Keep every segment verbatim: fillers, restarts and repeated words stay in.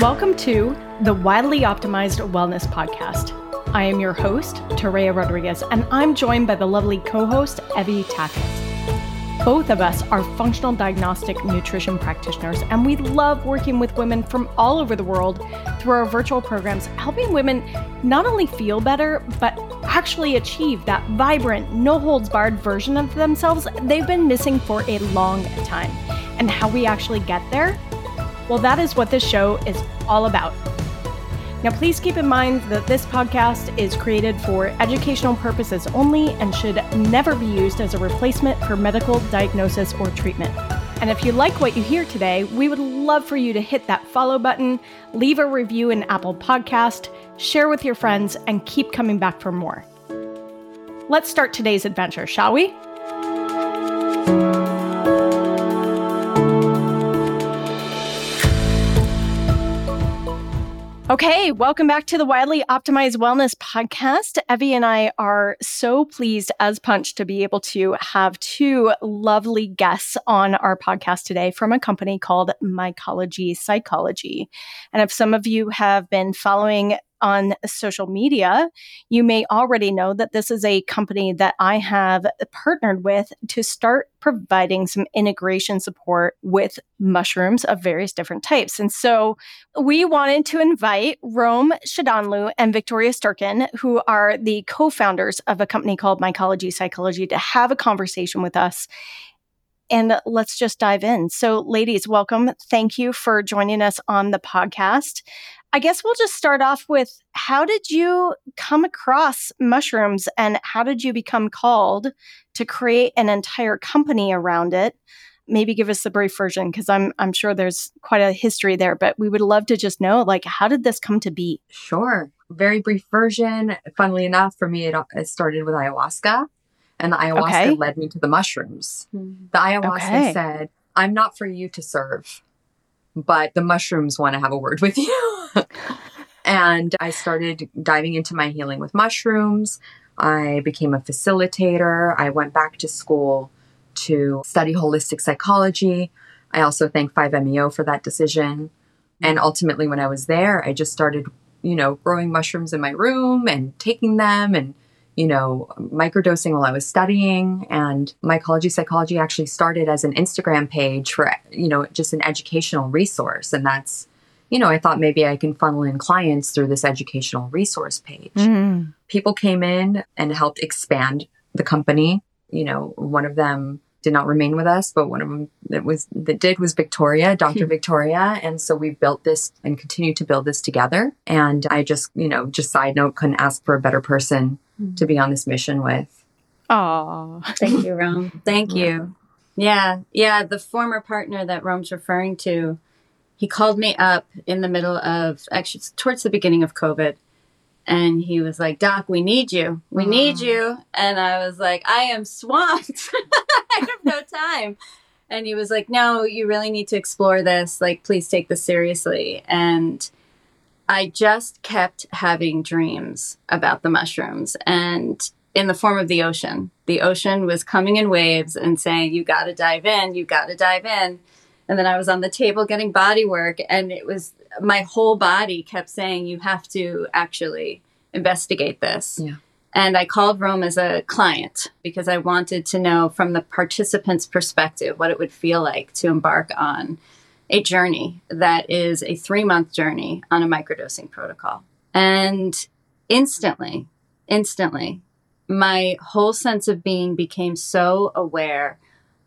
Welcome to the Widely Optimized Wellness Podcast. I am your host, Toréa Rodriguez, and I'm joined by the lovely co-host, Evie Tafias. Both of us are functional diagnostic nutrition practitioners, and we love working with women from all over the world through our virtual programs, helping women not only feel better, but actually achieve that vibrant, no-holds-barred version of themselves they've been missing for a long time. And how we actually get there? Well, that is what this show is all about. Now, please keep in mind that this podcast is created for educational purposes only and should never be used as a replacement for medical diagnosis or treatment. And if you like what you hear today, we would love for you to hit that follow button, leave a review in Apple Podcast, share with your friends, and keep coming back for more. Let's start today's adventure, shall we? Okay, welcome back to the Widely Optimized Wellness Podcast. Evie and I are so pleased as punch to be able to have two lovely guests on our podcast today from a company called Mycology Psychology. And if some of you have been following on social media, you may already know that this is a company that I have partnered with to start providing some integration support with mushrooms of various different types. And so we wanted to invite Rome Shadanloo and Victoria Sterkin, who are the co-founders of a company called Mycology Psychology, to have a conversation with us. And let's just dive in. So ladies, welcome. Thank you for joining us on the podcast. I guess we'll just start off with, how did you come across mushrooms and how did you become called to create an entire company around it? Maybe give us the brief version, because I'm I'm sure there's quite a history there, but we would love to just know, like, how did this come to be? Sure. Very brief version. Funnily enough, for me, it, it started with ayahuasca, and the ayahuasca okay. led me to the mushrooms. Mm-hmm. The ayahuasca okay. said, I'm not for you to serve, but the mushrooms want to have a word with you. And I started diving into my healing with mushrooms. I became a facilitator. I went back to school to study holistic psychology. I also thank five M E O for that decision. And ultimately, when I was there, I just started, you know, growing mushrooms in my room and taking them and, you know, microdosing while I was studying. And Mycology Psychology actually started as an Instagram page for, you know, just an educational resource. And that's, you know, I thought maybe I can funnel in clients through this educational resource page. Mm-hmm. People came in and helped expand the company. You know, one of them did not remain with us, but one of them that was that did was Victoria, Doctor Victoria. And so we built this and continue to build this together. And I just, you know, just side note, couldn't ask for a better person mm-hmm. to be on this mission with. Oh, thank you, Rome. Thank you. Yeah. Yeah. The former partner that Rome's referring to, he called me up in the middle of, actually towards the beginning of COVID. And he was like, Doc, we need you. We need you. And I was like, I am swamped. I have no time. And he was like, no, you really need to explore this. Like, please take this seriously. And I just kept having dreams about the mushrooms, and in the form of the ocean. The ocean was coming in waves and saying, you got to dive in. You got to dive in. And then I was on the table getting body work, and it was my whole body kept saying, you have to actually investigate this. Yeah. And I called Rome as a client because I wanted to know from the participant's perspective what it would feel like to embark on a journey that is a three-month journey on a microdosing protocol. And instantly, instantly, my whole sense of being became so aware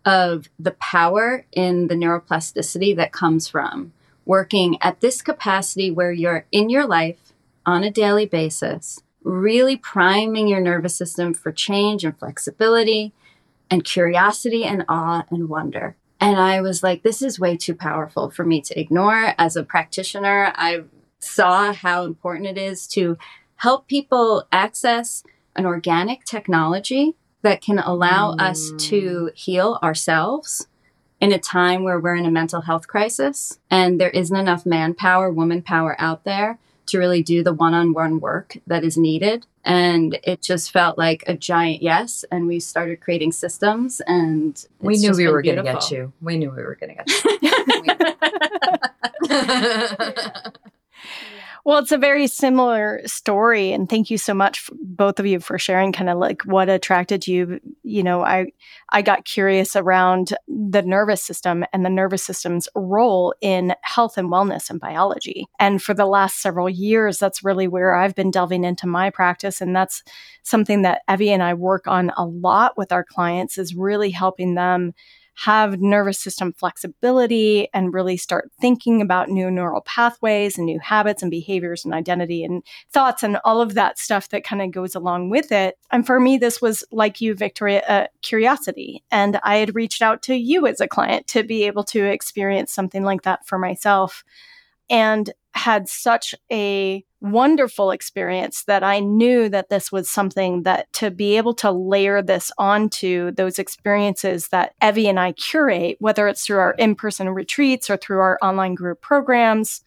of the power in the neuroplasticity that comes from working at this capacity where you're in your life on a daily basis, really priming your nervous system for change and flexibility and curiosity and awe and wonder. And I was like, this is way too powerful for me to ignore. As a practitioner, I saw how important it is to help people access an organic technology that can allow mm. us to heal ourselves in a time where we're in a mental health crisis and there isn't enough manpower, woman power out there to really do the one-on-one work that is needed. And it just felt like a giant yes. And we started creating systems, and we knew we were going to get you. We knew we were going to get you. Well, it's a very similar story. And thank you so much, both of you, for sharing kind of like what attracted you. You know, I I got curious around the nervous system and the nervous system's role in health and wellness and biology. And for the last several years, that's really where I've been delving into my practice. And that's something that Evie and I work on a lot with our clients, is really helping them have nervous system flexibility and really start thinking about new neural pathways and new habits and behaviors and identity and thoughts and all of that stuff that kind of goes along with it. And for me, this was, like you, Victoria, uh, curiosity. And I had reached out to you as a client to be able to experience something like that for myself, and had such a wonderful experience that I knew that this was something that to be able to layer this onto those experiences that Evie and I curate, whether it's through our in-person retreats or through our online group programs,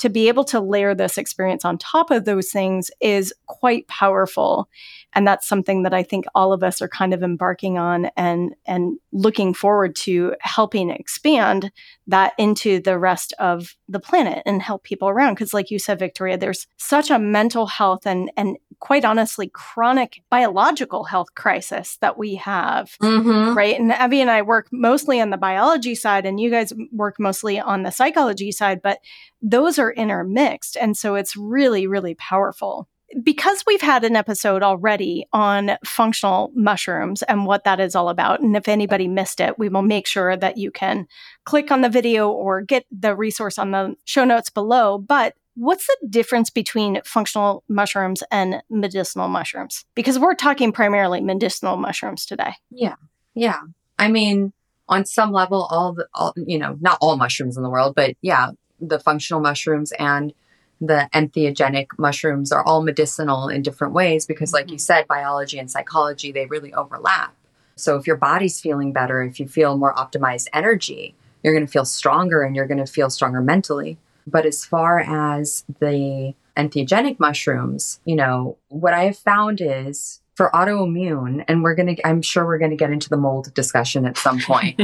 to be able to layer this experience on top of those things is quite powerful. And that's something that I think all of us are kind of embarking on and, and looking forward to helping expand that into the rest of the planet and help people around. Because like you said, Victoria, there's such a mental health and, and quite honestly, chronic biological health crisis that we have, mm-hmm. right? And Evie and I work mostly on the biology side, and you guys work mostly on the psychology side, but those are intermixed. And so it's really, really powerful. Because we've had an episode already on functional mushrooms and what that is all about, and if anybody missed it, we will make sure that you can click on the video or get the resource on the show notes below. But what's the difference between functional mushrooms and medicinal mushrooms? Because we're talking primarily medicinal mushrooms today. Yeah. Yeah. I mean, on some level, all the, all, you know, not all mushrooms in the world, but yeah, the functional mushrooms and the entheogenic mushrooms are all medicinal in different ways because, like you said, biology and psychology, they really overlap. So if your body's feeling better, if you feel more optimized energy, you're going to feel stronger and you're going to feel stronger mentally. But as far as the entheogenic mushrooms, you know, what I have found is for autoimmune, and we're going to, I'm sure we're going to get into the mold discussion at some point.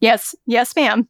Yes. Yes, ma'am.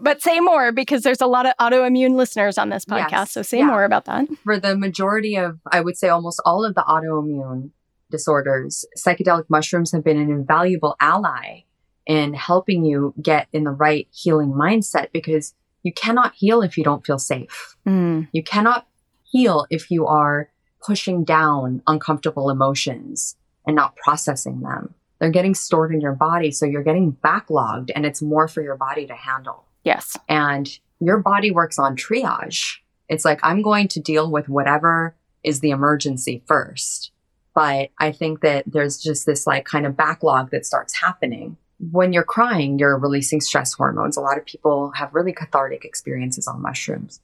But say more, because there's a lot of autoimmune listeners on this podcast. Yes, so say yeah. more about that. For the majority of, I would say almost all of the autoimmune disorders, psychedelic mushrooms have been an invaluable ally in helping you get in the right healing mindset, because you cannot heal if you don't feel safe. Mm. You cannot heal if you are pushing down uncomfortable emotions and not processing them. They're getting stored in your body, so you're getting backlogged, and it's more for your body to handle. Yes. And your body works on triage. It's like, I'm going to deal with whatever is the emergency first. But I think that there's just this like kind of backlog that starts happening. When you're crying, you're releasing stress hormones. A lot of people have really cathartic experiences on mushrooms.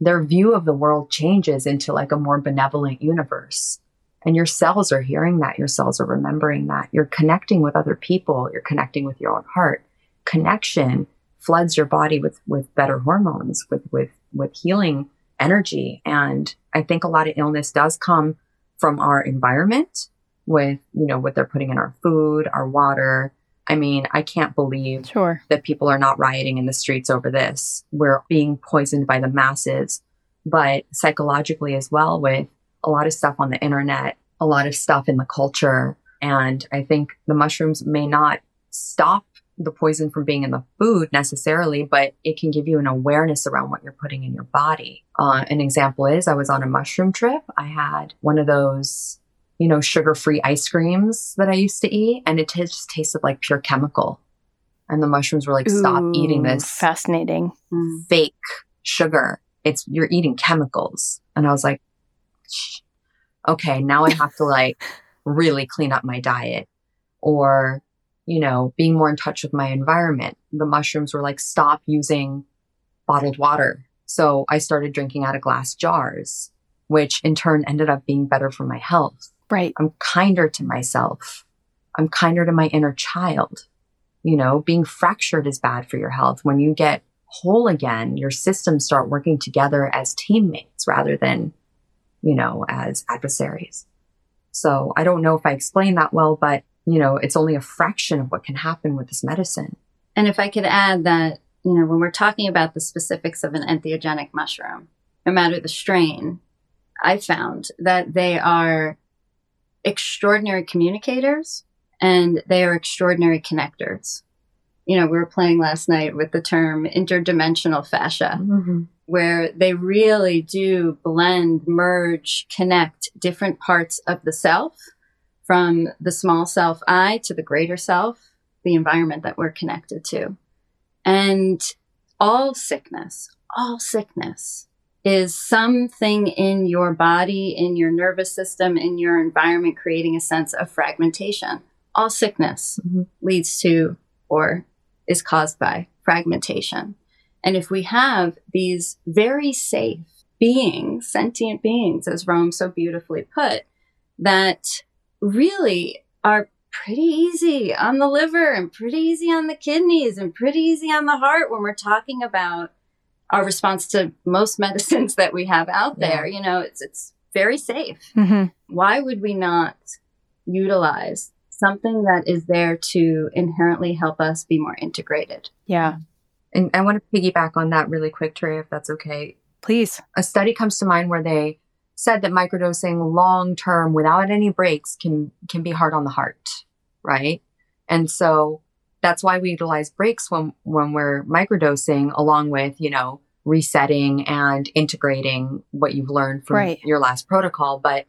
Their view of the world changes into like a more benevolent universe. And your cells are hearing that. Your cells are remembering that. You're connecting with other people. You're connecting with your own heart. Connection floods your body with with better hormones, with with with healing energy. And I think a lot of illness does come from our environment, with, you know, what they're putting in our food, our water. I mean, I can't believe sure. that people are not rioting in the streets over this. We're being poisoned by the masses, but psychologically as well, with a lot of stuff on the internet, a lot of stuff in the culture. And I think the mushrooms may not stop the poison from being in the food necessarily, but it can give you an awareness around what you're putting in your body. Uh, an example is I was on a mushroom trip. I had one of those, you know, sugar-free ice creams that I used to eat, and it t- just tasted like pure chemical. And the mushrooms were like, stop Ooh, eating this fascinating fake sugar. It's, you're eating chemicals. And I was like, okay, now I have to like really clean up my diet, or, you know, being more in touch with my environment. The mushrooms were like, stop using bottled water. So I started drinking out of glass jars, which in turn ended up being better for my health. Right. I'm kinder to myself. I'm kinder to my inner child. You know, being fractured is bad for your health. When you get whole again, your systems start working together as teammates rather than, you know, as adversaries. So I don't know if I explained that well, but, you know, it's only a fraction of what can happen with this medicine. And if I could add that, you know, when we're talking about the specifics of an entheogenic mushroom, no matter the strain, I found that they are extraordinary communicators and they are extraordinary connectors. You know, we were playing last night with the term interdimensional fascia, mm-hmm. where they really do blend, merge, connect different parts of the self, from the small self I to the greater self, the environment that we're connected to. And all sickness, all sickness is something in your body, in your nervous system, in your environment, creating a sense of fragmentation. All sickness mm-hmm. leads to or is caused by fragmentation. And if we have these very safe beings, sentient beings, as Rome so beautifully put, that really are pretty easy on the liver and pretty easy on the kidneys and pretty easy on the heart when we're talking about our response to most medicines that we have out there, yeah. you know, it's it's very safe. Mm-hmm. Why would we not utilize something that is there to inherently help us be more integrated? Yeah. And I want to piggyback on that really quick, Toréa, if that's okay. Please. A study comes to mind where they said that microdosing long-term without any breaks can can be hard on the heart, right? And so that's why we utilize breaks when, when we're microdosing, along with, you know, resetting and integrating what you've learned from right. your last protocol. But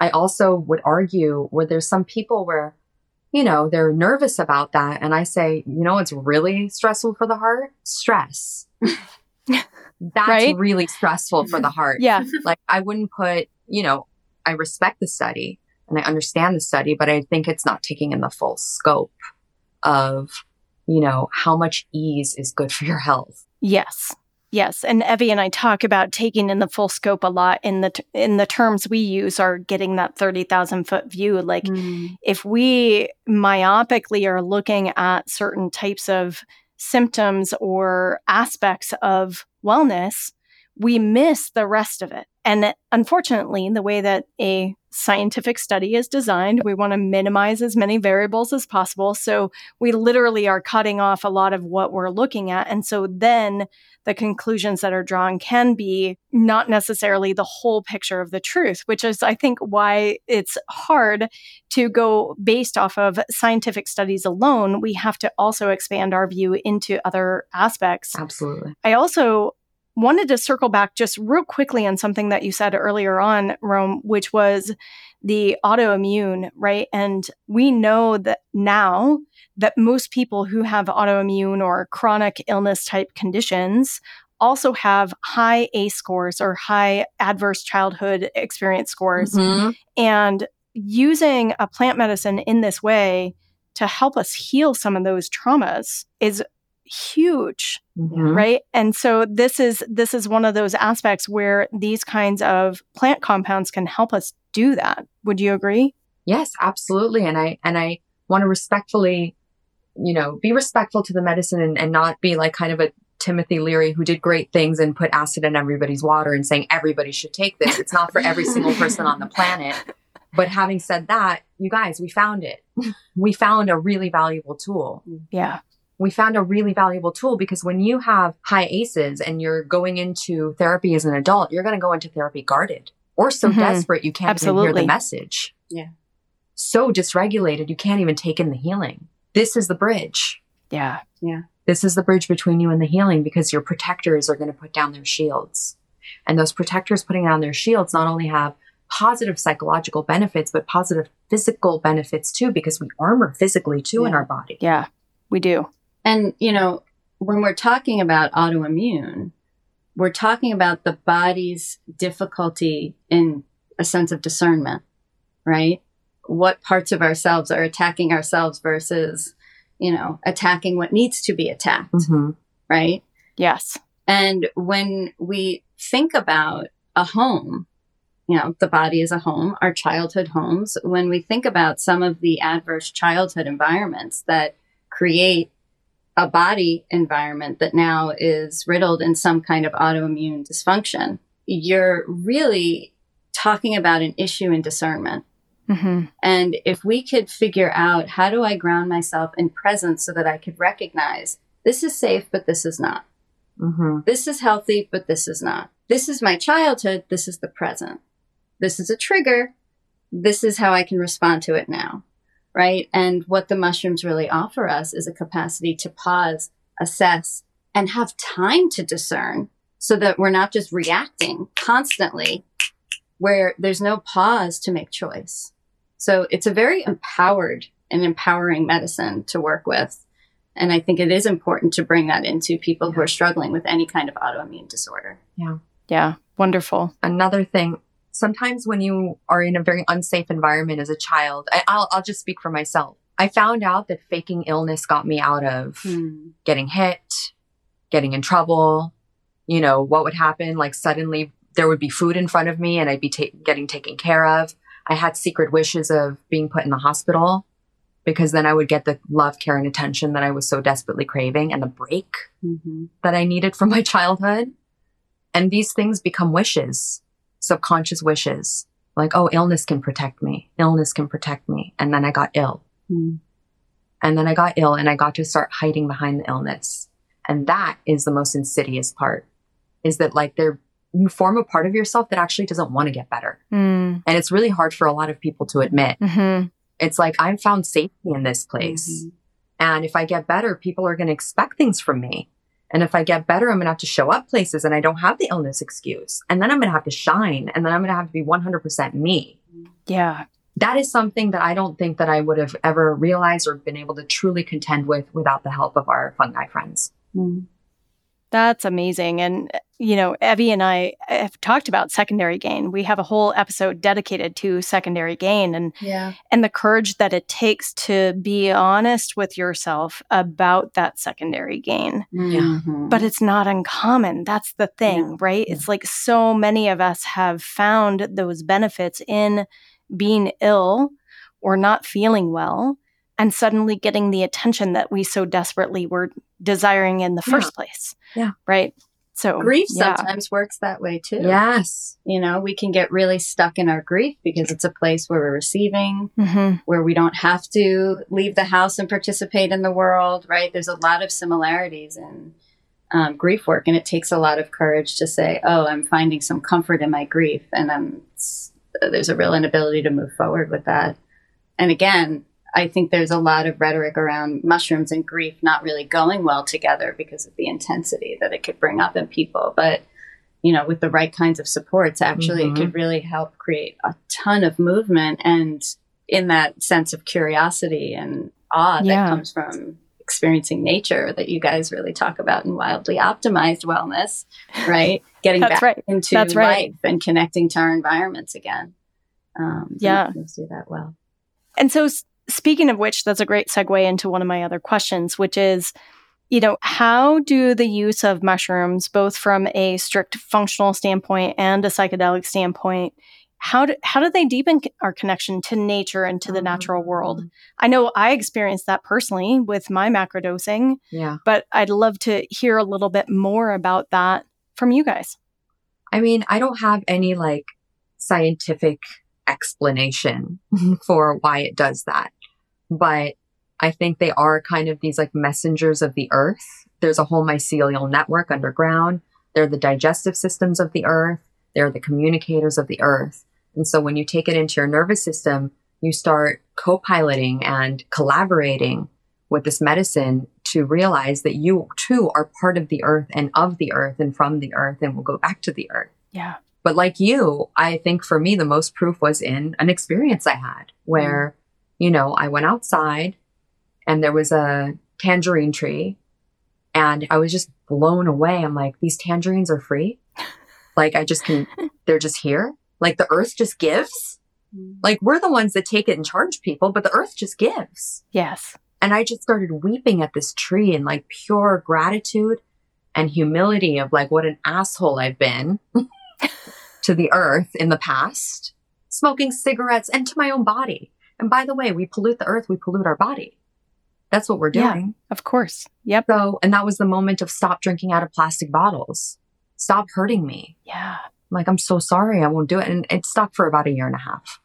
I also would argue where there's some people where, you know, they're nervous about that. And I say, you know, it's really stressful for the heart. Stress. That's right? Really stressful for the heart. Yeah. Like I wouldn't put, you know, I respect the study and I understand the study, but I think it's not taking in the full scope of, you know, how much ease is good for your health. Yes. Yes. And Evie and I talk about taking in the full scope a lot, in the, t- in the terms we use are getting that thirty thousand foot view. Like mm. if we myopically are looking at certain types of symptoms or aspects of wellness, we miss the rest of it. And unfortunately, the way that a scientific study is designed, we want to minimize as many variables as possible. So we literally are cutting off a lot of what we're looking at. And so then the conclusions that are drawn can be not necessarily the whole picture of the truth, which is, I think, why it's hard to go based off of scientific studies alone. We have to also expand our view into other aspects. Absolutely. I also wanted to circle back just real quickly on something that you said earlier on, Rome, which was the autoimmune, right? And we know that now that most people who have autoimmune or chronic illness type conditions also have high A C E scores or high adverse childhood experience scores. Mm-hmm. And using a plant medicine in this way to help us heal some of those traumas is huge, mm-hmm. right? And so this is this is one of those aspects where these kinds of plant compounds can help us do that. Would you agree? Yes, absolutely. And I and I want to respectfully, you know, be respectful to the medicine and, and not be like kind of a Timothy Leary who did great things and put acid in everybody's water and saying everybody should take this. It's not for every single person on the planet. But having said that, you guys, we found it. We found a really valuable tool. Yeah. We found a really valuable tool because when you have high A C Es and you're going into therapy as an adult, you're going to go into therapy guarded or so mm-hmm. desperate you can't Absolutely. Even hear the message. Yeah. So dysregulated, you can't even take in the healing. This is the bridge. Yeah. Yeah. This is the bridge between you and the healing, because your protectors are going to put down their shields. And those protectors putting down their shields not only have positive psychological benefits, but positive physical benefits too, because we armor physically too yeah. in our body. Yeah, we do. And, you know, when we're talking about autoimmune, we're talking about the body's difficulty in a sense of discernment, right? What parts of ourselves are attacking ourselves versus, you know, attacking what needs to be attacked, mm-hmm. right? Yes. And when we think about a home, you know, the body is a home, our childhood homes, when we think about some of the adverse childhood environments that create a body environment that now is riddled in some kind of autoimmune dysfunction. you're really talking about an issue in discernment. Mm-hmm. And if we could figure out, how do I ground myself in presence so that I could recognize, this is safe, but this is not. Mm-hmm. This is healthy, but this is not. This is my childhood. This is the present. This is a trigger. This is how I can respond to it now, right? And what the mushrooms really offer us is a capacity to pause, assess, and have time to discern so that we're not just reacting constantly where there's no pause to make choice. So it's a very empowered and empowering medicine to work with. And I think it is important to bring that into people yeah. who are struggling with any kind of autoimmune disorder. Yeah. Yeah. Wonderful. Another thing, sometimes when you are in a very unsafe environment as a child, I, I'll, I'll just speak for myself. I found out that faking illness got me out of mm. getting hit, getting in trouble. You know, what would happen? Like suddenly there would be food in front of me and I'd be ta- getting taken care of. I had secret wishes of being put in the hospital, because then I would get the love, care, and attention that I was so desperately craving, and the break mm-hmm. that I needed from my childhood. And these things become wishes, subconscious wishes, like, oh, illness can protect me. Illness can protect me. And then I got ill. Mm. And then I got ill and I got to start hiding behind the illness. And that is the most insidious part, is that like there, you form a part of yourself that actually doesn't want to get better. Mm. And it's really hard for a lot of people to admit. Mm-hmm. It's like, I've found safety in this place. Mm-hmm. And if I get better, people are going to expect things from me. And if I get better, I'm going to have to show up places and I don't have the illness excuse. And then I'm going to have to shine. And then I'm going to have to be one hundred percent me. Yeah. That is something that I don't think that I would have ever realized or been able to truly contend with without the help of our fungi friends. Mm. That's amazing. And, you know, Evie and I have talked about secondary gain. We have a whole episode dedicated to secondary gain and yeah. and the courage that it takes to be honest with yourself about that secondary gain. Mm-hmm. But it's not uncommon. That's the thing, yeah. right? Yeah. It's like so many of us have found those benefits in being ill or not feeling well, and suddenly getting the attention that we so desperately were desiring in the yeah. first place. Yeah. Right. So grief yeah. sometimes works that way too. Yes. You know, we can get really stuck in our grief because it's a place where we're receiving, mm-hmm. where we don't have to leave the house and participate in the world. Right. There's a lot of similarities in um, grief work. And it takes a lot of courage to say, oh, I'm finding some comfort in my grief. And I'm, there's a real inability to move forward with that. And again, I think there's a lot of rhetoric around mushrooms and grief not really going well together because of the intensity that it could bring up in people. But, you know, with the right kinds of supports, actually, mm-hmm. it could really help create a ton of movement, and in that sense of curiosity and awe yeah. that comes from experiencing nature that you guys really talk about in Wildly Optimized Wellness, right? Getting back right. into That's life right. and connecting to our environments again. Um, yeah. Let's do that well. And so... Speaking of which, that's a great segue into one of my other questions, which is, you know, how do the use of mushrooms, both from a strict functional standpoint and a psychedelic standpoint, how do, how do they deepen our connection to nature and to the natural world? I know I experienced that personally with my macrodosing, yeah. but I'd love to hear a little bit more about that from you guys. I mean, I don't have any like scientific explanation for why it does that. But I think they are kind of these like messengers of the earth. There's a whole mycelial network underground. They're the digestive systems of the earth. They're the communicators of the earth. And so when you take it into your nervous system, you start co-piloting and collaborating with this medicine to realize that you too are part of the earth and of the earth and from the earth and will go back to the earth. Yeah. But like you, I think for me, the most proof was in an experience I had where mm. you know, I went outside and there was a tangerine tree and I was just blown away. I'm like, these tangerines are free. Like I just can, they're just here. Like the earth just gives. Like we're the ones that take it and charge people, but the earth just gives. Yes. And I just started weeping at this tree in like pure gratitude and humility of like, what an asshole I've been to the earth in the past, smoking cigarettes and to my own body. And by the way, we pollute the earth, we pollute our body. That's what we're doing. Yeah, of course. Yep. So, and that was the moment of stop drinking out of plastic bottles. Stop hurting me. Yeah. I'm like, I'm so sorry, I won't do it. And it stuck for about a year and a half.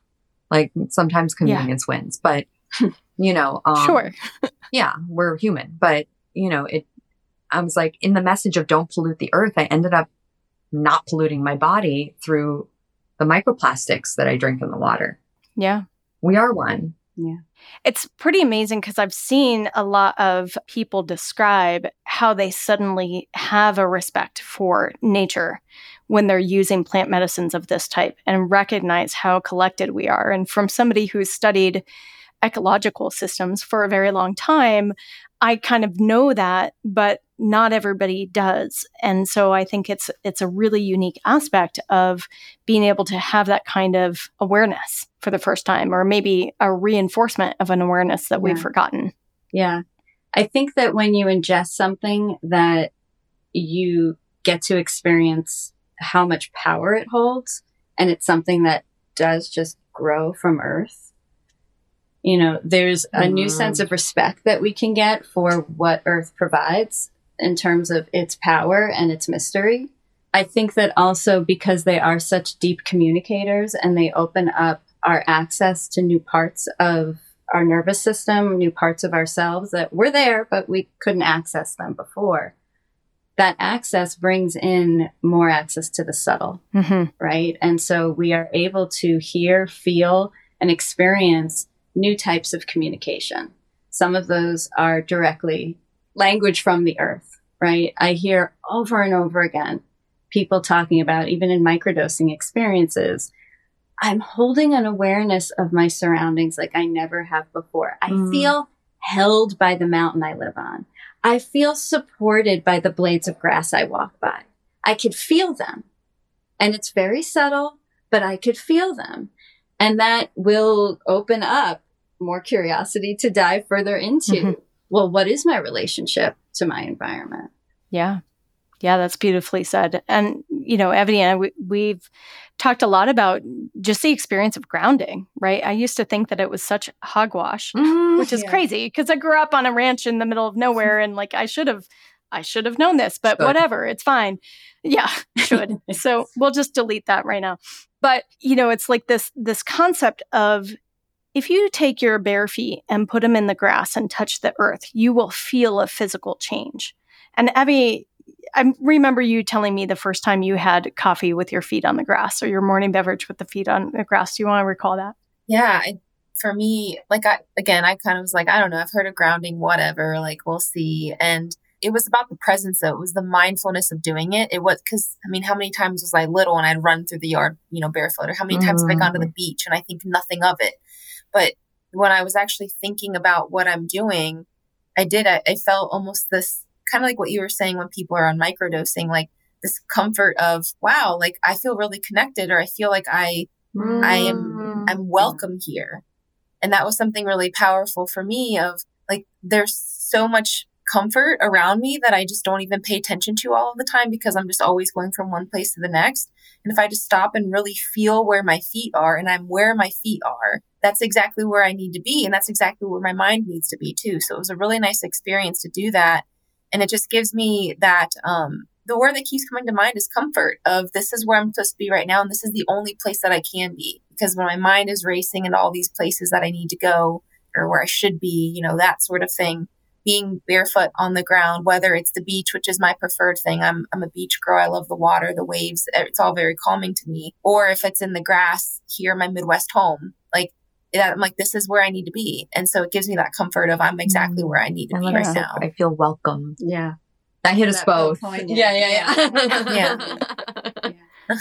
Like, sometimes convenience yeah. wins, but you know, um, sure. yeah, we're human, but you know, it, I was like, in the message of don't pollute the earth, I ended up not polluting my body through the microplastics that I drink in the water. Yeah. We are one. Yeah. It's pretty amazing because I've seen a lot of people describe how they suddenly have a respect for nature when they're using plant medicines of this type and recognize how collected we are. And from somebody who's studied ecological systems for a very long time, I kind of know that, but not everybody does. And so I think it's it's a really unique aspect of being able to have that kind of awareness for the first time, or maybe a reinforcement of an awareness that yeah. we've forgotten. Yeah. I think that when you ingest something, that you get to experience how much power it holds. And it's something that does just grow from earth. You know, there's a new sense of respect that we can get for what Earth provides in terms of its power and its mystery. I think that also because they are such deep communicators and they open up our access to new parts of our nervous system, new parts of ourselves that were there, but we couldn't access them before. That access brings in more access to the subtle, mm-hmm. right? And so we are able to hear, feel, and experience new types of communication. Some of those are directly language from the earth, right? I hear over and over again people talking about, even in microdosing experiences, I'm holding an awareness of my surroundings like I never have before. I mm. feel held by the mountain I live on. I feel supported by the blades of grass I walk by. I could feel them. And it's very subtle, but I could feel them. And that will open up more curiosity to dive further into, mm-hmm. well, what is my relationship to my environment? Yeah. Yeah, that's beautifully said. And, you know, Evie and I, we, we've talked a lot about just the experience of grounding, right? I used to think that it was such hogwash, mm-hmm. which is yeah. crazy because I grew up on a ranch in the middle of nowhere and like I should have I should have known this, but so. Whatever, it's fine. Yeah, should. So we'll just delete that right now. But, you know, it's like this this concept of if you take your bare feet and put them in the grass and touch the earth, you will feel a physical change. And Evie, I remember you telling me the first time you had coffee with your feet on the grass or your morning beverage with the feet on the grass. Do you want to recall that? Yeah, I, for me, like, I, again, I kind of was like, I don't know, I've heard of grounding, whatever, like, we'll see. And it was about the presence, though. It was the mindfulness of doing it. It was because, I mean, how many times was I little and I'd run through the yard, you know, barefoot, or how many mm. times have I gone to the beach and I think nothing of it? But when I was actually thinking about what I'm doing, I did, I, I felt almost this kind of like what you were saying when people are on microdosing, like this comfort of, wow, like I feel really connected, or I feel like I, mm. I am, I'm welcome here. And that was something really powerful for me of like, there's so much comfort around me that I just don't even pay attention to all of the time because I'm just always going from one place to the next. And if I just stop and really feel where my feet are and I'm where my feet are, that's exactly where I need to be. And that's exactly where my mind needs to be too. So it was a really nice experience to do that. And it just gives me that, um, the word that keeps coming to mind is comfort of this is where I'm supposed to be right now. And this is the only place that I can be, because when my mind is racing and all these places that I need to go or where I should be, you know, that sort of thing. Being barefoot on the ground, whether it's the beach, which is my preferred thing. I'm I'm a beach girl. I love the water, the waves. It's all very calming to me. Or if it's in the grass here in my Midwest home, like I'm like, this is where I need to be. And so it gives me that comfort of I'm exactly where I need to I be right that. now. I feel welcome. Yeah. That hit us that both. Point, yeah, yeah, yeah. Yeah. yeah.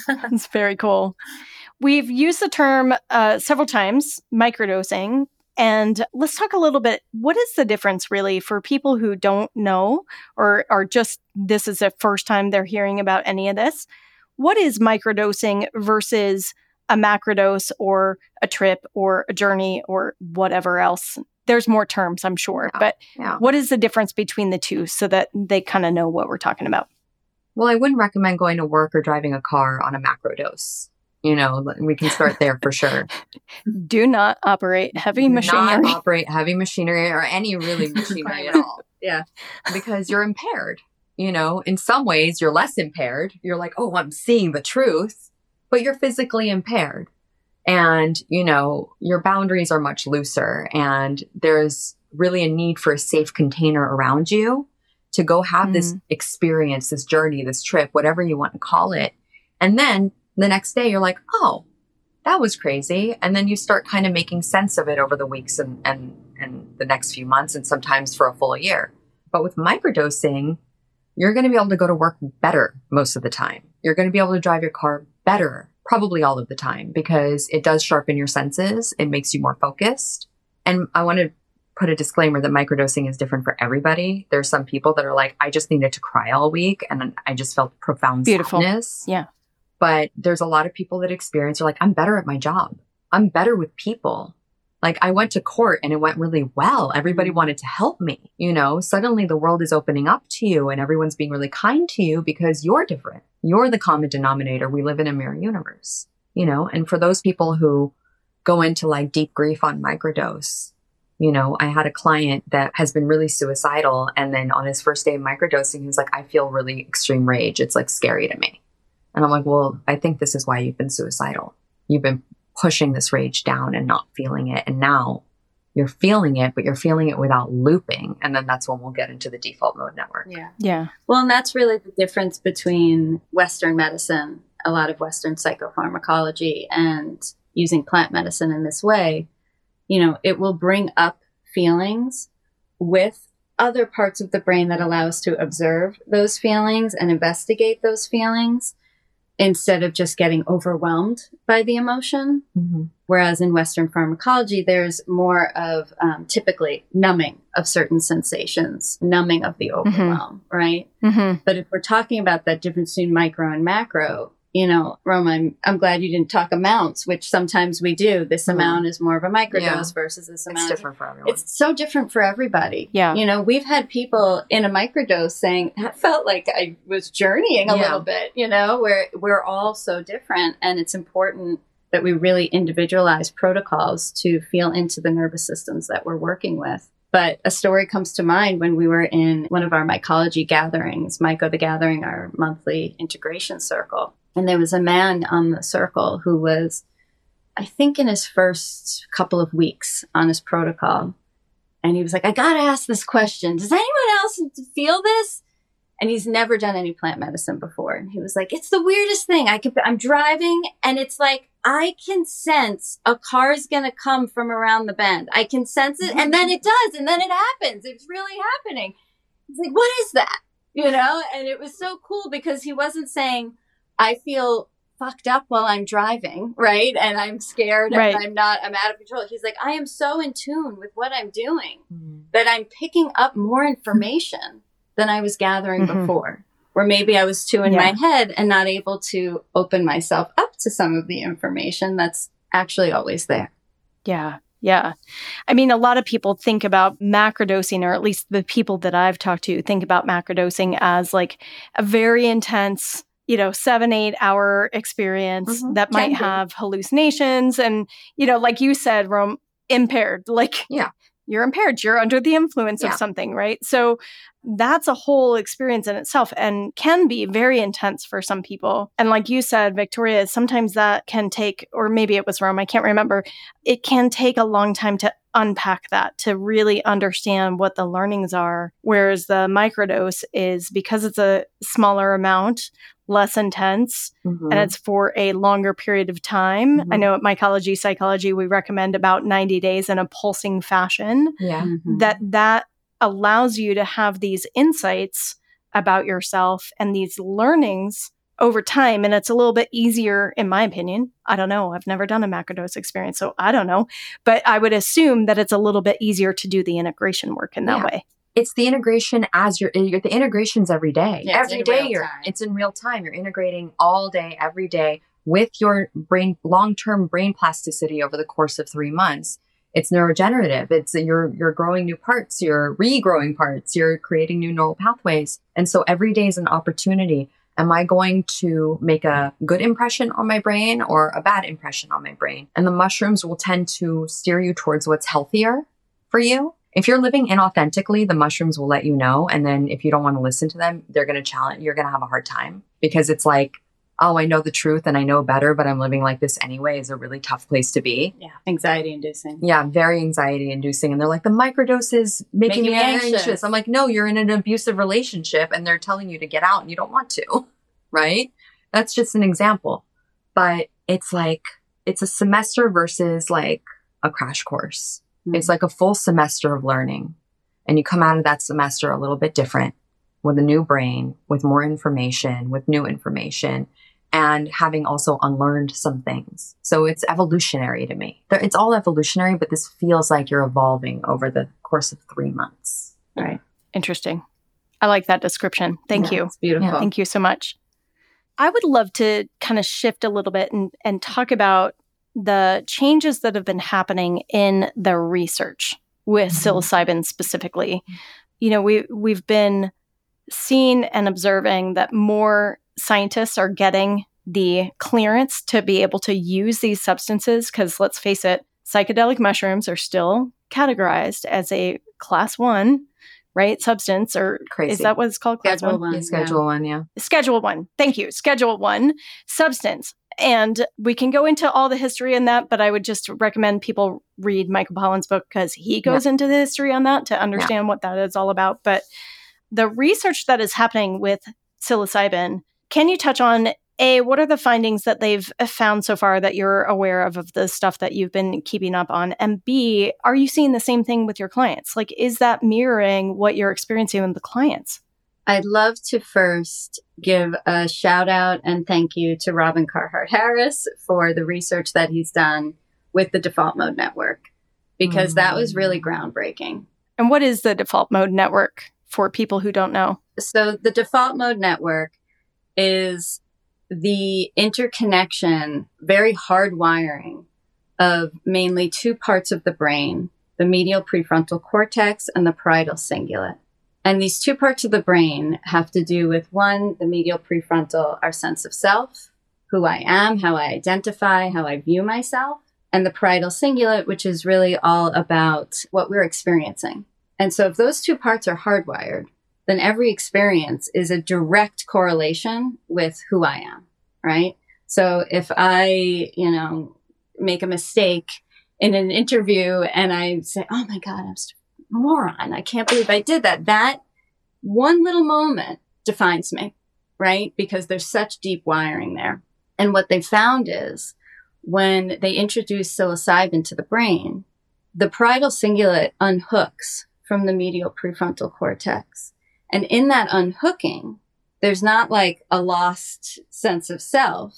yeah. It's very cool. We've used the term uh, several times, microdosing. And let's talk a little bit, what is the difference really for people who don't know or are just, this is the first time they're hearing about any of this? What is microdosing versus a macrodose or a trip or a journey or whatever else? There's more terms, I'm sure, yeah, but yeah. what is the difference between the two so that they kind of know what we're talking about? Well, I wouldn't recommend going to work or driving a car on a macrodose. You know, we can start there for sure. Do not operate heavy machinery. Not operate heavy machinery or any really machinery at all. Yeah. Because you're impaired. You know, in some ways, you're less impaired. You're like, oh, I'm seeing the truth. but you're physically impaired and, you know, your boundaries are much looser and there's really a need for a safe container around you to go have mm. this experience, this journey, this trip, whatever you want to call it. And then the next day you're like, oh, that was crazy. And then you start kind of making sense of it over the weeks and, and, and the next few months and sometimes for a full year. But with microdosing, you're going to be able to go to work better most of the time. You're going to be able to drive your car better, probably all of the time, because it does sharpen your senses. It makes you more focused. And I want to put a disclaimer that microdosing is different for everybody. There's some people that are like, I just needed to cry all week and I just felt profound Beautiful. sadness. Yeah. But there's a lot of people that experience are like, I'm better at my job. I'm better with people. Like I went to court and it went really well. Everybody wanted to help me. You know, suddenly the world is opening up to you and everyone's being really kind to you because you're different. You're the common denominator. We live in a mirror universe, you know, and for those people who go into like deep grief on microdose, you know, I had a client that has been really suicidal. And then on his first day of microdosing, he was like, I feel really extreme rage. It's like scary to me. And I'm like, well, I think this is why you've been suicidal. You've been pushing this rage down and not feeling it. And now you're feeling it, but you're feeling it without looping. And then that's when we'll get into the default mode network. Yeah. Yeah. Well, and that's really the difference between Western medicine, a lot of Western psychopharmacology, and using plant medicine in this way. You know, it will bring up feelings with other parts of the brain that allow us to observe those feelings and investigate those feelings, instead of just getting overwhelmed by the emotion. Mm-hmm. Whereas in Western pharmacology, there's more of um, typically numbing of certain sensations, numbing of the overwhelm, mm-hmm. right? Mm-hmm. But if we're talking about that difference between micro and macro, you know, Rome, I'm, I'm glad you didn't talk amounts, which sometimes we do. This mm-hmm. amount is more of a microdose yeah. versus this amount. It's different for everyone. It's so different for everybody. Yeah. You know, we've had people in a microdose saying, I felt like I was journeying a yeah. little bit, you know, where we're all so different. And it's important that we really individualize protocols to feel into the nervous systems that we're working with. But a story comes to mind when we were in one of our Mycology gatherings, Myco the Gathering, our monthly integration circle. And there was a man on the circle who was, I think, in his first couple of weeks on his protocol. And he was like, I got to ask this question. Does anyone else feel this? And he's never done any plant medicine before. And he was like, it's the weirdest thing. I could, I'm driving and it's like, I can sense a car's going to come from around the bend. I can sense it. And then it does. And then it happens. It's really happening. He's like, what is that? You know, and it was so cool because he wasn't saying, I feel fucked up while I'm driving, right? And I'm scared right. and I'm not, I'm out of control. He's like, I am so in tune with what I'm doing mm-hmm. that I'm picking up more information than I was gathering mm-hmm. before, where maybe I was too in yeah. my head and not able to open myself up to some of the information that's actually always there. Yeah. Yeah. I mean, a lot of people think about macrodosing, or at least the people that I've talked to think about macrodosing as like a very intense, you know, seven, eight hour experience mm-hmm. that might have hallucinations. And, you know, like you said, Rome, impaired, like yeah. you're impaired, you're under the influence yeah. of something, right? So that's a whole experience in itself and can be very intense for some people. And like you said, Victoria, sometimes that can take, or maybe it was Rome, I can't remember. It can take a long time to unpack that, to really understand what the learnings are. Whereas the microdose is, because it's a smaller amount, less intense, mm-hmm. and it's for a longer period of time. Mm-hmm. I know at Mycology Psychology, we recommend about ninety days in a pulsing fashion. Yeah. Mm-hmm. That that allows you to have these insights about yourself and these learnings over time. And it's a little bit easier, in my opinion. I don't know. I've never done a macrodose experience, so I don't know. But I would assume that it's a little bit easier to do the integration work in that yeah. way. It's the integration as you're, you're the integrations every day. Yeah, every day you're, time. It's in real time. You're integrating all day, every day with your brain, long-term brain plasticity over the course of three months. It's neurogenerative. It's you're, you're growing new parts, you're regrowing parts, you're creating new neural pathways. And so every day is an opportunity. Am I going to make a good impression on my brain or a bad impression on my brain? And the mushrooms will tend to steer you towards what's healthier for you. If you're living inauthentically, the mushrooms will let you know. And then if you don't want to listen to them, they're going to challenge, you're going to have a hard time because it's like, oh, I know the truth and I know better, but I'm living like this anyway is a really tough place to be. Yeah. Anxiety inducing. Yeah. Very anxiety inducing. And they're like, the microdose is making, making me anxious. anxious. I'm like, no, you're in an abusive relationship and they're telling you to get out and you don't want to. Right. That's just an example. But it's like, it's a semester versus like a crash course. Mm-hmm. It's like a full semester of learning. And you come out of that semester a little bit different, with a new brain, with more information, with new information, and having also unlearned some things. So it's evolutionary to me. It's all evolutionary, but this feels like you're evolving over the course of three months. Right. Interesting. I like that description. Thank yeah, you. It's beautiful. Yeah, thank you so much. I would love to kind of shift a little bit and, and talk about the changes that have been happening in the research with psilocybin specifically. You know, we, we've been seeing and observing that more scientists are getting the clearance to be able to use these substances, because let's face it, psychedelic mushrooms are still categorized as a class one, right? Substance, or Crazy. Is that what it's called? Class Schedule one. one. Yeah, schedule yeah. one, yeah. Schedule one. Thank you. Schedule one substance. And we can go into all the history in that, but I would just recommend people read Michael Pollan's book, because he goes yeah. into the history on that to understand yeah. what that is all about. But the research that is happening with psilocybin, can you touch on, A, what are the findings that they've found so far that you're aware of, of the stuff that you've been keeping up on? And B, are you seeing the same thing with your clients? Like, is that mirroring what you're experiencing with the clients? I'd love to first give a shout out and thank you to Robin Carhart-Harris for the research that he's done with the Default Mode Network, because mm-hmm. that was really groundbreaking. And what is the Default Mode Network for people who don't know? So the Default Mode Network is the interconnection, very hardwiring of mainly two parts of the brain, the medial prefrontal cortex and the parietal cingulate. And these two parts of the brain have to do with, one, the medial prefrontal, our sense of self, who I am, how I identify, how I view myself, and the parietal cingulate, which is really all about what we're experiencing. And so if those two parts are hardwired, then every experience is a direct correlation with who I am, right? So if I, you know, make a mistake in an interview and I say, oh my God, I'm st- moron. I can't believe I did that. That one little moment defines me, right? Because there's such deep wiring there. And what they found is when they introduce psilocybin to the brain, the parietal cingulate unhooks from the medial prefrontal cortex. And in that unhooking, there's not like a lost sense of self.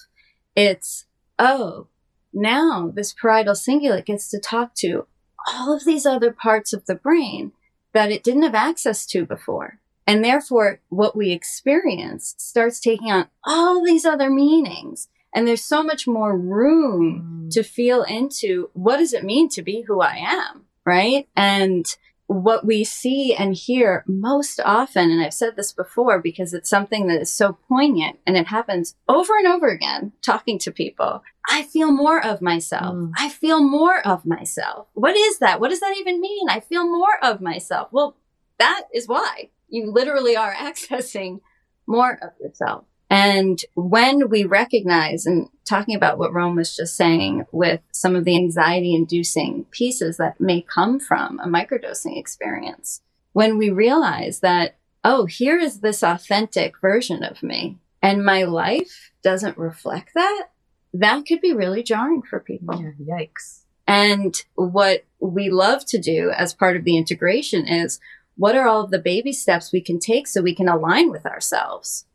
It's, oh, now this parietal cingulate gets to talk to all of these other parts of the brain that it didn't have access to before. And therefore, what we experience starts taking on all these other meanings. And there's so much more room mm. to feel into, what does it mean to be who I am, right? And what we see and hear most often, and I've said this before because it's something that is so poignant and it happens over and over again, talking to people, I feel more of myself. Mm. I feel more of myself. What is that? What does that even mean? I feel more of myself. Well, that is why you literally are accessing more of yourself. And when we recognize, and talking about what Rome was just saying with some of the anxiety-inducing pieces that may come from a microdosing experience, when we realize that, oh, here is this authentic version of me, and my life doesn't reflect that, that could be really jarring for people. Yeah, yikes. And what we love to do as part of the integration is, what are all of the baby steps we can take so we can align with ourselves?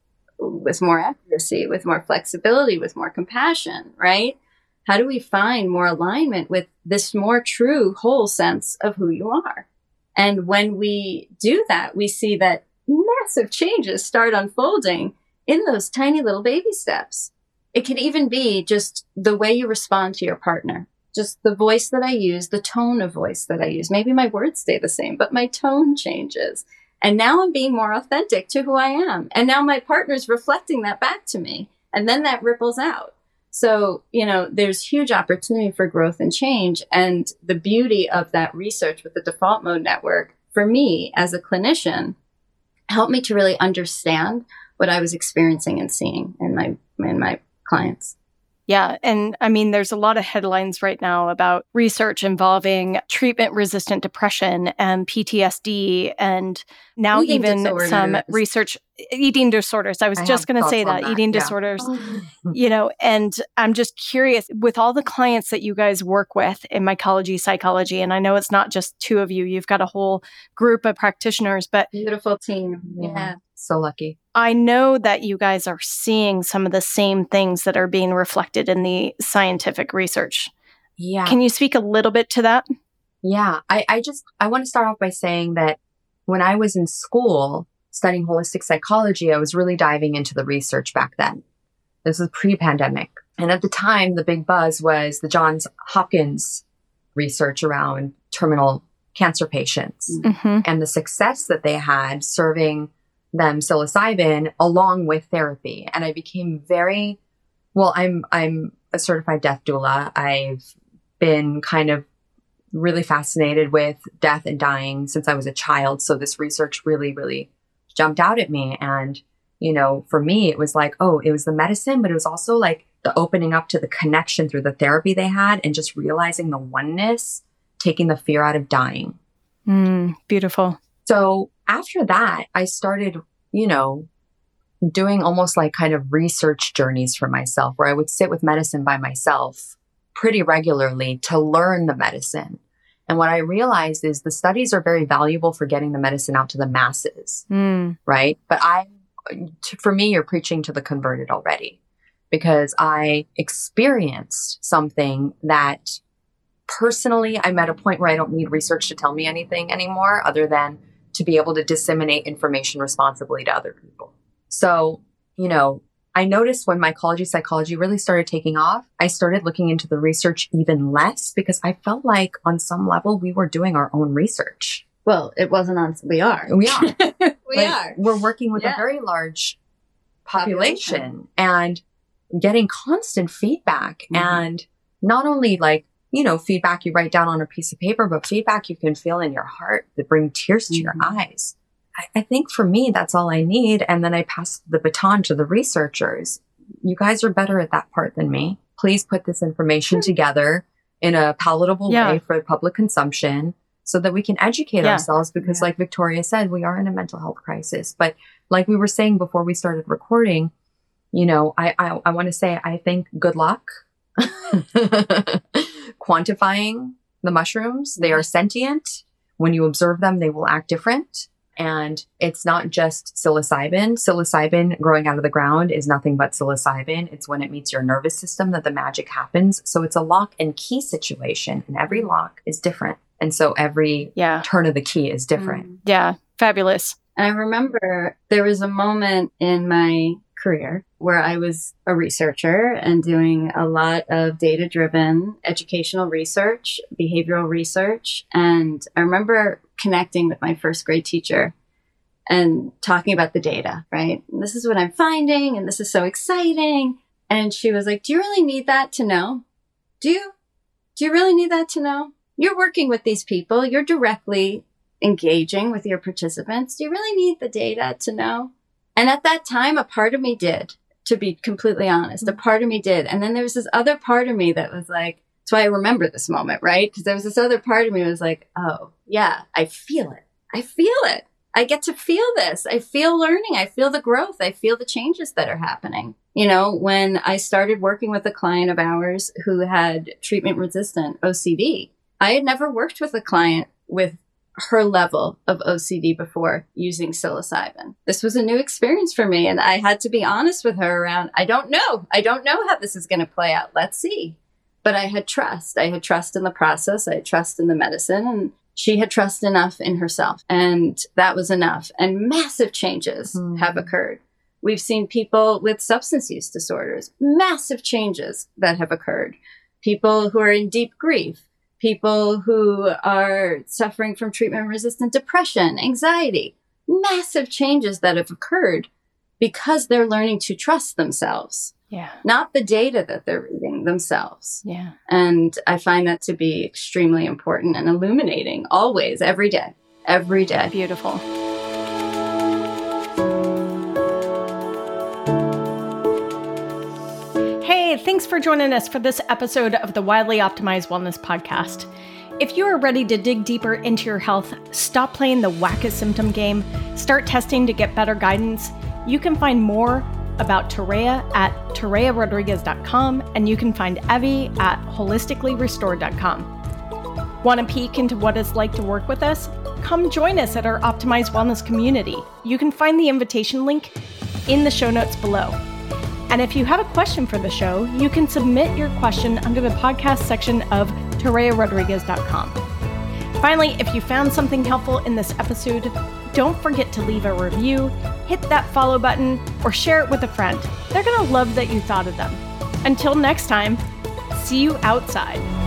With more accuracy, with more flexibility, with more compassion, right? How do we find more alignment with this more true, whole sense of who you are? And when we do that, we see that massive changes start unfolding in those tiny little baby steps. It could even be just the way you respond to your partner, just the voice that I use, the tone of voice that I use. Maybe my words stay the same, but my tone changes. And now I'm being more authentic to who I am. And now my partner's reflecting that back to me. And then that ripples out. So, you know, there's huge opportunity for growth and change. And the beauty of that research with the Default Mode Network, for me as a clinician, helped me to really understand what I was experiencing and seeing in my in my clients. Yeah. And I mean, there's a lot of headlines right now about research involving treatment-resistant depression and P T S D and now eating even disorders. Some research, eating disorders. I was I just going to say that, that, eating yeah. disorders, you know, and I'm just curious with all the clients that you guys work with in mycology, psychology, and I know it's not just two of you, you've got a whole group of practitioners, but beautiful team. Yeah. So lucky. I know that you guys are seeing some of the same things that are being reflected in the scientific research. Yeah. Can you speak a little bit to that? Yeah. I, I just, I want to start off by saying that when I was in school studying holistic psychology, I was really diving into the research back then. This was pre-pandemic. And at the time, the big buzz was the Johns Hopkins research around terminal cancer patients mm-hmm. and the success that they had serving them psilocybin along with therapy. And I became very, well, I'm, I'm a certified death doula. I've been kind of really fascinated with death and dying since I was a child. So this research really, really jumped out at me. And, you know, for me, it was like, oh, it was the medicine, but it was also like the opening up to the connection through the therapy they had and just realizing the oneness, taking the fear out of dying. Mm, beautiful. So after that, I started, you know, doing almost like kind of research journeys for myself where I would sit with medicine by myself pretty regularly to learn the medicine. And what I realized is the studies are very valuable for getting the medicine out to the masses, mm. right? But I, t- for me, you're preaching to the converted already because I experienced something that personally, I'm at a point where I don't need research to tell me anything anymore other than to be able to disseminate information responsibly to other people. So, you know, I noticed when mycology psychology really started taking off, I started looking into the research even less because I felt like on some level we were doing our own research. Well, it wasn't on, we are. We are. we like, are. We're working with yeah. a very large population, population and getting constant feedback mm-hmm. and not only like, you know, feedback you write down on a piece of paper, but feedback you can feel in your heart that bring tears to mm-hmm. your eyes. I, I think for me, that's all I need. And then I pass the baton to the researchers. You guys are better at that part than me. Please put this information mm-hmm. together in a palatable yeah. way for public consumption so that we can educate yeah. ourselves. Because yeah. like Victoria said, we are in a mental health crisis. But like we were saying before we started recording, you know, I, I, I want to say, I think good luck. Quantifying the mushrooms. They are sentient. When you observe them, they will act different. And it's not just psilocybin. Psilocybin growing out of the ground is nothing but psilocybin. It's when it meets your nervous system that the magic happens. So it's a lock and key situation, and every lock is different. And so every yeah. turn of the key is different. Mm. Yeah. Fabulous. And I remember there was a moment in my career where I was a researcher and doing a lot of data-driven educational research, behavioral research. And I remember connecting with my first grade teacher and talking about the data, right? And this is what I'm finding, and this is so exciting. And she was like, do you really need that to know? Do you, do you really need that to know? You're working with these people. You're directly engaging with your participants. Do you really need the data to know? And at that time, a part of me did, to be completely honest, a part of me did. And then there was this other part of me that was like, that's why I remember this moment, right? Because there was this other part of me that was like, oh, yeah, I feel it. I feel it. I get to feel this. I feel learning. I feel the growth. I feel the changes that are happening. You know, when I started working with a client of ours who had treatment-resistant O C D, I had never worked with a client with her level of O C D before using psilocybin. This was a new experience for me. And I had to be honest with her around, I don't know. I don't know how this is going to play out. Let's see. But I had trust. I had trust in the process. I had trust in the medicine. And she had trust enough in herself. And that was enough. And massive changes mm. have occurred. We've seen people with substance use disorders, massive changes that have occurred. People who are in deep grief, people who are suffering from treatment-resistant depression, anxiety, massive changes that have occurred because they're learning to trust themselves, yeah, not the data that they're reading themselves. Yeah. And I find that to be extremely important and illuminating always, every day, every day. Beautiful. thanks for joining us for this episode of the Wildly Optimized Wellness Podcast. If you are ready to dig deeper into your health, stop playing the whack-a-symptom game, start testing to get better guidance. You can find more about Toréa at torea rodriguez dot com, and you can find Evie at holistically restored dot com. Want to peek into what it's like to work with us? Come join us at our Optimized Wellness Community. You can find the invitation link in the show notes below. And if you have a question for the show, you can submit your question under the podcast section of torea rodriguez dot com. Finally, if you found something helpful in this episode, don't forget to leave a review, hit that follow button, or share it with a friend. They're going to love that you thought of them. Until next time, see you outside.